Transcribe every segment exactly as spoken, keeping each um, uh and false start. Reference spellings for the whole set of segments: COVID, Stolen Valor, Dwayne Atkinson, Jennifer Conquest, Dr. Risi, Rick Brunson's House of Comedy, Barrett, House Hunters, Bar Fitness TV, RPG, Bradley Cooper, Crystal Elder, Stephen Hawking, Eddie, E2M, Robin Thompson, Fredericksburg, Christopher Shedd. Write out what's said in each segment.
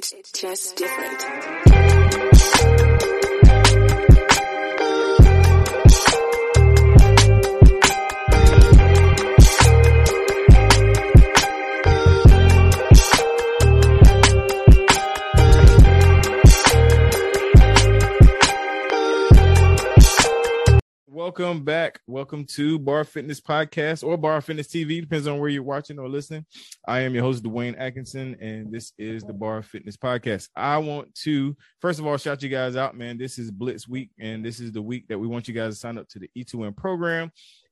It's just different. Welcome back. Welcome to Bar Fitness Podcast or Bar Fitness T V, depends on where you're watching or listening. I am your host, Dwayne Atkinson, and this is the Bar Fitness Podcast. I want to, first of all, shout you guys out, man. This is Blitz Week, and this is the week that we want you guys to sign up to the E two M program.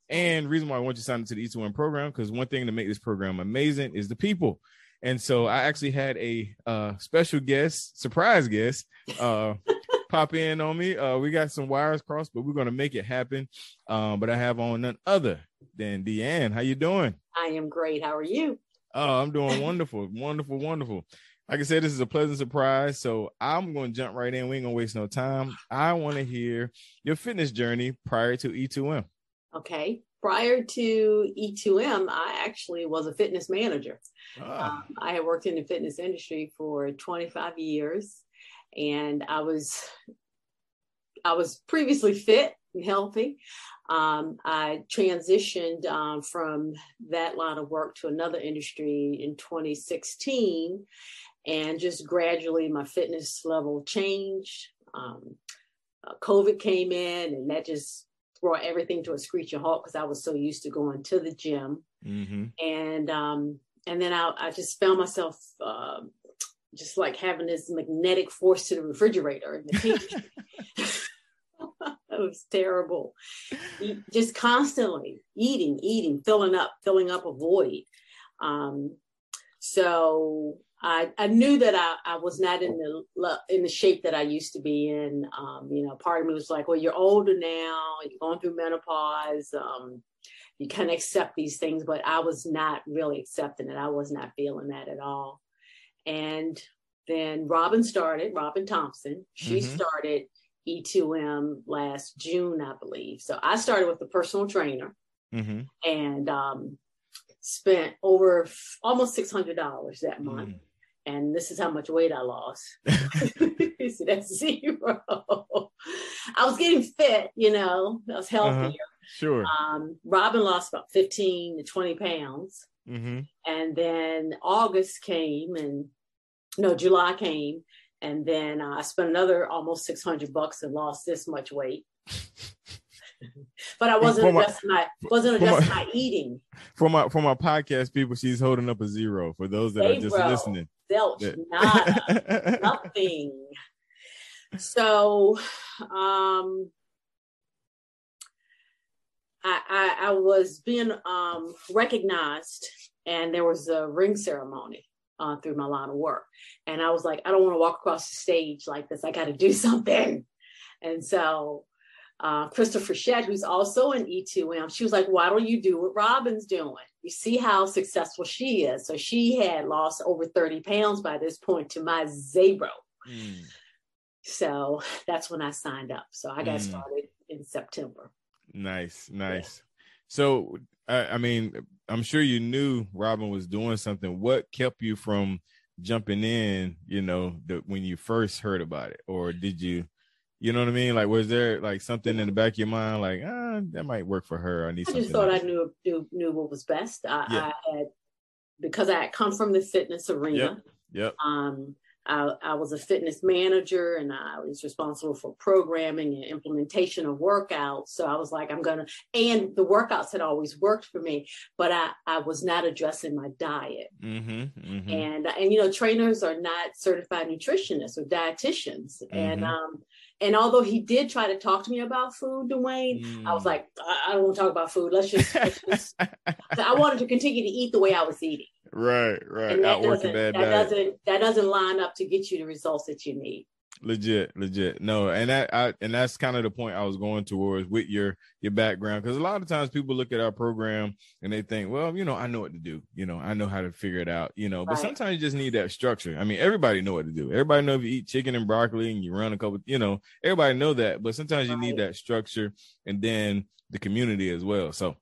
And the reason why I want you to sign up to the E two M program, because one thing to make this program amazing is the people. And so I actually had a uh, special guest, surprise guest, uh, pop in on me. Uh, we got some wires crossed, but we're going to make it happen. Um, but I have on none other than Deanne. How you doing? I am great. How are you? Oh, I'm doing wonderful. wonderful, wonderful. Like I said, this is a pleasant surprise. So I'm going to jump right in. We ain't going to waste no time. I want to hear your fitness journey prior to E two M. Okay. Prior to E two M, I actually was a fitness manager. Ah. Um, I had worked in the fitness industry for twenty-five years. And I was, I was previously fit and healthy. Um, I transitioned um, from that line of work to another industry in twenty sixteen, and just gradually my fitness level changed. Um, uh, COVID came in, and that just brought everything to a screeching halt because I was so used to going to the gym. Mm-hmm. And um, and then I, I just found myself. Uh, just like having this magnetic force to the refrigerator and the heat. It was terrible. Just constantly eating, eating, filling up, filling up a void. Um, so I, I knew that I, I was not in the in the shape that I used to be in. Um, you know, part of me was like, well, you're older now, you're going through menopause. Um, you kind of accept these things, but I was not really accepting it. I was not feeling that at all. And then Robin started, Robin Thompson. She mm-hmm. started E two M last June, I believe. So I started with a personal trainer mm-hmm. and um, spent over f- almost six hundred dollars that month. Mm. And this is how much weight I lost. So that's zero. I was getting fit, you know, I was healthier. Uh-huh. Sure. Um, Robin lost about fifteen to twenty pounds. Mm-hmm. And then August came and no, July came. And then uh, I spent another almost six hundred bucks and lost this much weight, but I wasn't for adjusting my, my wasn't adjusting my, my eating for my, for my podcast people. She's holding up a zero for those that zero, are just listening. Zilch, yeah. Nada, nothing. So, um, I, I, I was being um, recognized, and there was a ring ceremony uh, through my line of work. And I was like, I don't want to walk across the stage like this. I got to do something. And so uh, Christopher Shedd, who's also an E two M, she was like, why don't you do what Robin's doing? You see how successful she is. So she had lost over thirty pounds by this point to my zero. Mm. So that's when I signed up. So I got mm. started in September. Nice, nice. Yeah. So, I, I mean, I'm sure you knew Robin was doing something. What kept you from jumping in, you know, the, when you first heard about it? Or did you, you know what I mean? Like, was there like something in the back of your mind, like, ah, that might work for her? I need I something. I just thought else. I knew, knew knew what was best. I, yeah. I had, because I had come from the fitness arena. Yep. Yep. Um, I, I was a fitness manager, and I was responsible for programming and implementation of workouts. So I was like, I'm going to, and the workouts had always worked for me, but I, I was not addressing my diet. Mm-hmm, mm-hmm. And, and, you know, trainers are not certified nutritionists or dietitians. Mm-hmm. And, um, and although he did try to talk to me about food, Dwayne, mm. I was like, I, I don't want to talk about food. Let's just, let's just. So I wanted to continue to eat the way I was eating. Right, right. And that doesn't, that, that doesn't that doesn't line up to get you the results that you need. Legit, legit. No, and that I, and that's kind of the point I was going towards with your your background, because a lot of times people look at our program and they think, well, you know, I know what to do. You know, I know how to figure it out. You know, right. But sometimes you just need that structure. I mean, everybody know what to do. Everybody know if you eat chicken and broccoli and you run a couple, you know, everybody know that. But sometimes right. you need that structure, and then the community as well. So,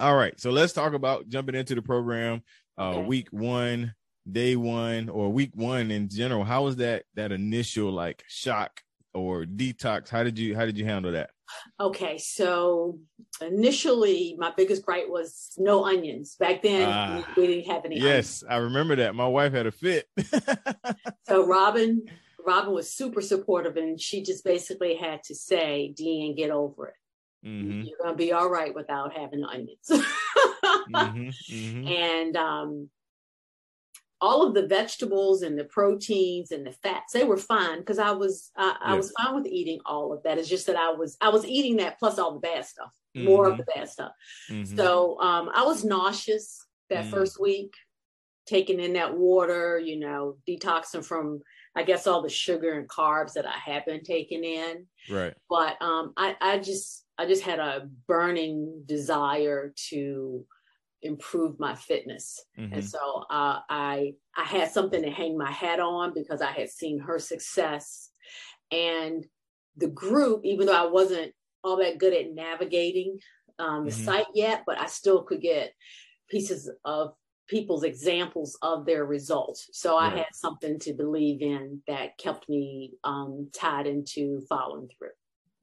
all right, so let's talk about jumping into the program. Uh, okay. Week one, day one or week one in general, how was that that initial like shock or detox? How did you how did you handle that? Okay, so initially my biggest gripe was no onions. Back then uh, we didn't have any. Yes, onions. I remember that. My wife had a fit. So Robin, Robin was super supportive, and she just basically had to say, "Dean, get over it. Mm-hmm. You're gonna be all right without having onions." Mm-hmm, mm-hmm. And um, all of the vegetables and the proteins and the fats, they were fine because I was I, yes. I was fine with eating all of that. It's just that I was I was eating that plus all the bad stuff, mm-hmm. more of the bad stuff. Mm-hmm. So um, I was nauseous that mm-hmm. first week, taking in that water, you know, detoxing from, I guess, all the sugar and carbs that I had been taking in. Right. But um, I, I just I just had a burning desire to improve my fitness. Mm-hmm. And so uh, I I had something to hang my hat on because I had seen her success. And the group, even though I wasn't all that good at navigating um, the mm-hmm. site yet, but I still could get pieces of people's examples of their results. So right. I had something to believe in that kept me um, tied into following through.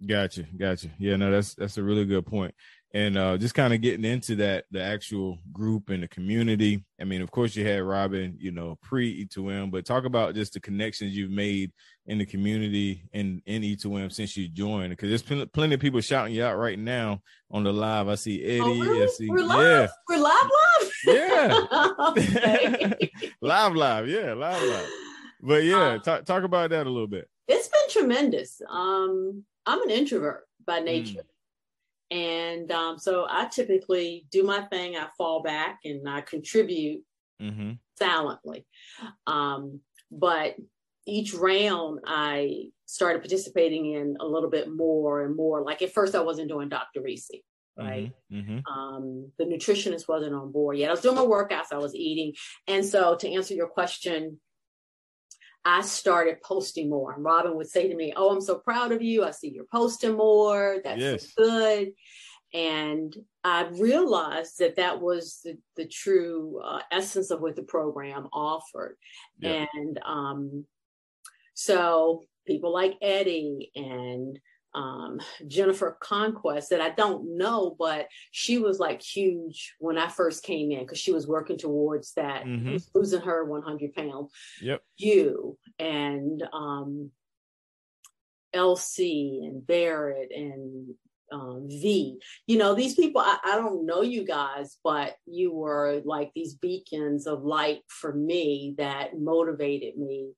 Gotcha. Gotcha. Yeah, no, that's, that's a really good point. And uh, just kind of getting into that, the actual group and the community. I mean, of course you had Robin, you know, pre E two M, but talk about just the connections you've made in the community and in E two M since you joined. Cause there's pl- plenty of people shouting you out right now on the live. I see Eddie. Oh, really? I see, We're live. Yeah. We're live, live. Yeah. live, live. Yeah. Live, live. But yeah, um, talk, talk about that a little bit. It's been tremendous. Um, I'm an introvert by nature. Mm. And um, so I typically do my thing. I fall back and I contribute mm-hmm. silently. Um, but each round I started participating in a little bit more and more. Like at first I wasn't doing Doctor Risi, right? Mm-hmm. Um, the nutritionist wasn't on board yet. I was doing my workouts. I was eating. And so to answer your question, I started posting more. And Robin would say to me, "Oh, I'm so proud of you. I see you're posting more. That's yes. good." And I realized that that was the, the true uh, essence of what the program offered. Yeah. And um, so people like Eddie and um, Jennifer Conquest, that I don't know, but she was like huge when I first came in because she was working towards that, mm-hmm. losing her one hundred pounds. Yep. You and um, L C and Barrett and um, V, you know, these people, I, I don't know you guys, but you were like these beacons of light for me that motivated me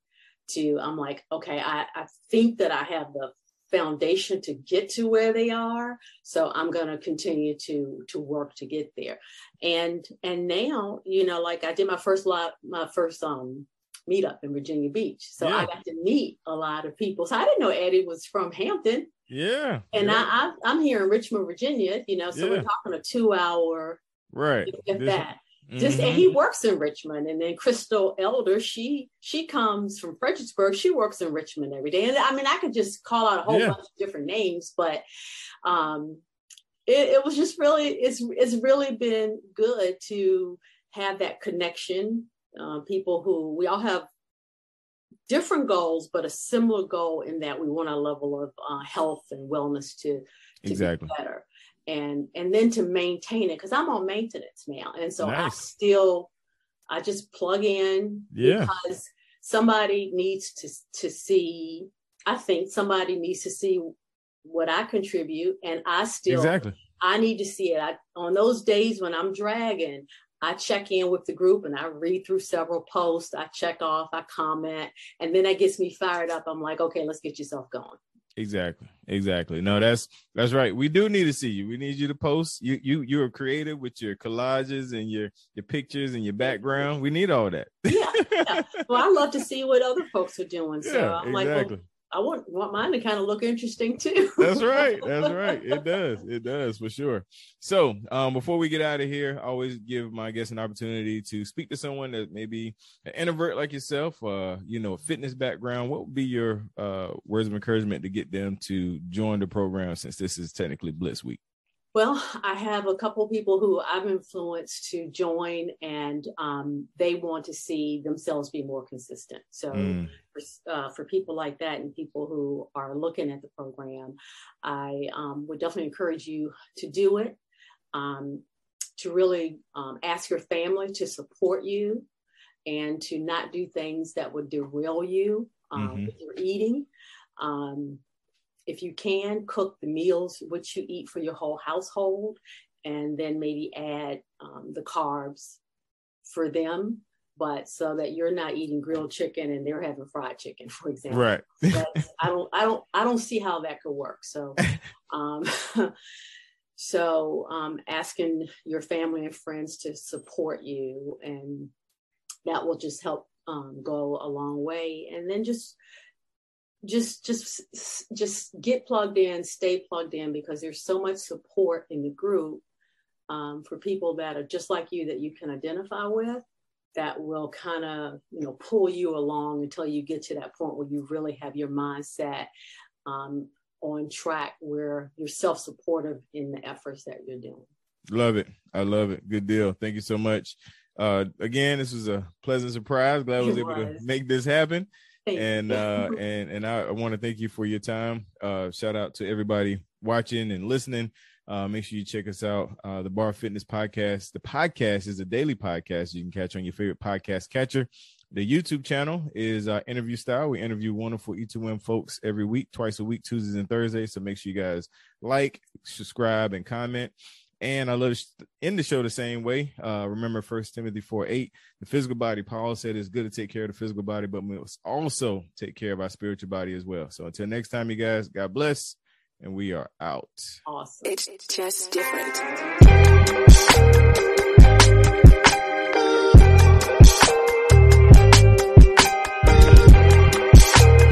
to, I'm like, okay, I, I think that I have the foundation to get to where they are, so I'm going to continue to to work to get there. And and now, you know, like I did my first lot my first um meetup in Virginia Beach, so yeah. I got to meet a lot of people. So I didn't know Eddie was from Hampton, yeah and yeah. I, I I'm here in Richmond, Virginia, you know, so yeah. we're talking a two hour, right, if this- that Just mm-hmm. and he works in Richmond. And then Crystal Elder, she she comes from Fredericksburg. She works in Richmond every day. And I mean, I could just call out a whole yeah. bunch of different names, but um, it, it was just really it's it's really been good to have that connection. Uh, people who we all have different goals, but a similar goal in that we want a level of uh, health and wellness to, to exactly. be better. And and then to maintain it, because I'm on maintenance now. And so nice. I still, I just plug in yeah. because somebody needs to, to see, I think somebody needs to see what I contribute. And I still, exactly. I need to see it. I, on those days when I'm dragging, I check in with the group and I read through several posts. I check off, I comment, and then that gets me fired up. I'm like, okay, let's get yourself going. Exactly. Exactly. No, that's, that's right. We do need to see you. We need you to post. You, you, you're creative with your collages and your, your pictures and your background. We need all that. Yeah. yeah. Well, I love to see what other folks are doing. So yeah, I'm exactly. like, well, I want, want mine to kind of look interesting too. That's right. That's right. It does. It does for sure. So um, before we get out of here, I always give my guests an opportunity to speak to someone that may be an introvert like yourself, uh, you know, a fitness background. What would be your uh, words of encouragement to get them to join the program, since this is technically Blitz Week? Well, I have a couple people who I've influenced to join, and um, they want to see themselves be more consistent. So mm. for, uh, for people like that and people who are looking at the program, I um, would definitely encourage you to do it, um, to really um, ask your family to support you and to not do things that would derail you um, mm-hmm. with your eating. Um, If you can, cook the meals which you eat for your whole household, and then maybe add um, the carbs for them, but so that you're not eating grilled chicken and they're having fried chicken, for example. Right. I don't, I don't, I don't see how that could work. So, um, so um, asking your family and friends to support you, and that will just help um, go a long way. And then just. Just, just, just get plugged in, stay plugged in, because there's so much support in the group um, for people that are just like you that you can identify with, that will kind of, you know, pull you along until you get to that point where you really have your mindset um, on track, where you're self-supportive in the efforts that you're doing. Love it. I love it. Good deal. Thank you so much. Uh, again, this was a pleasant surprise. Glad I was able to make this happen. And, uh, and, and I want to thank you for your time. Uh, shout out to everybody watching and listening. Uh, make sure you check us out. Uh, the Bar Fitness Podcast. The podcast is a daily podcast you can catch on your favorite podcast catcher. The YouTube channel is uh, Interview Style. We interview wonderful E two M folks every week, twice a week, Tuesdays and Thursdays. So make sure you guys like, subscribe, and comment. And I love to end the show the same way. Uh, remember First Timothy four eight, the physical body. Paul said it's good to take care of the physical body, but we must also take care of our spiritual body as well. So until next time, you guys, God bless, and we are out. Awesome. It's just different.